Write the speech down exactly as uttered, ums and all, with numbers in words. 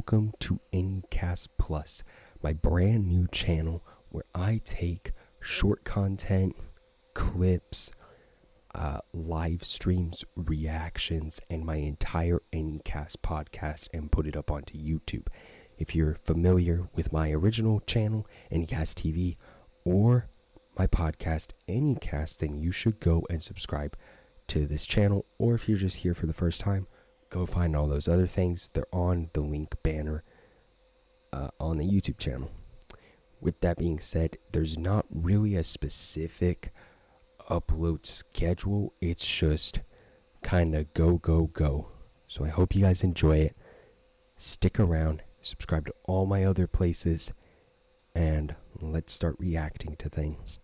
welcome to Anycast Plus, my brand new channel where I take short content, clips, uh, live streams, reactions, and my entire Anycast podcast and put it up onto YouTube. If you're familiar with my original channel, Anycast T V, or my podcast, Anycast, then you should go and subscribe to this channel. Or if you're just here for the first time, go find all those other things. They're on the link banner uh, on the YouTube channel. With that being said, there's not really a specific upload schedule. It's just kind of go, go, go. So I hope you guys enjoy it. Stick around, subscribe to all my other places, and let's start reacting to things.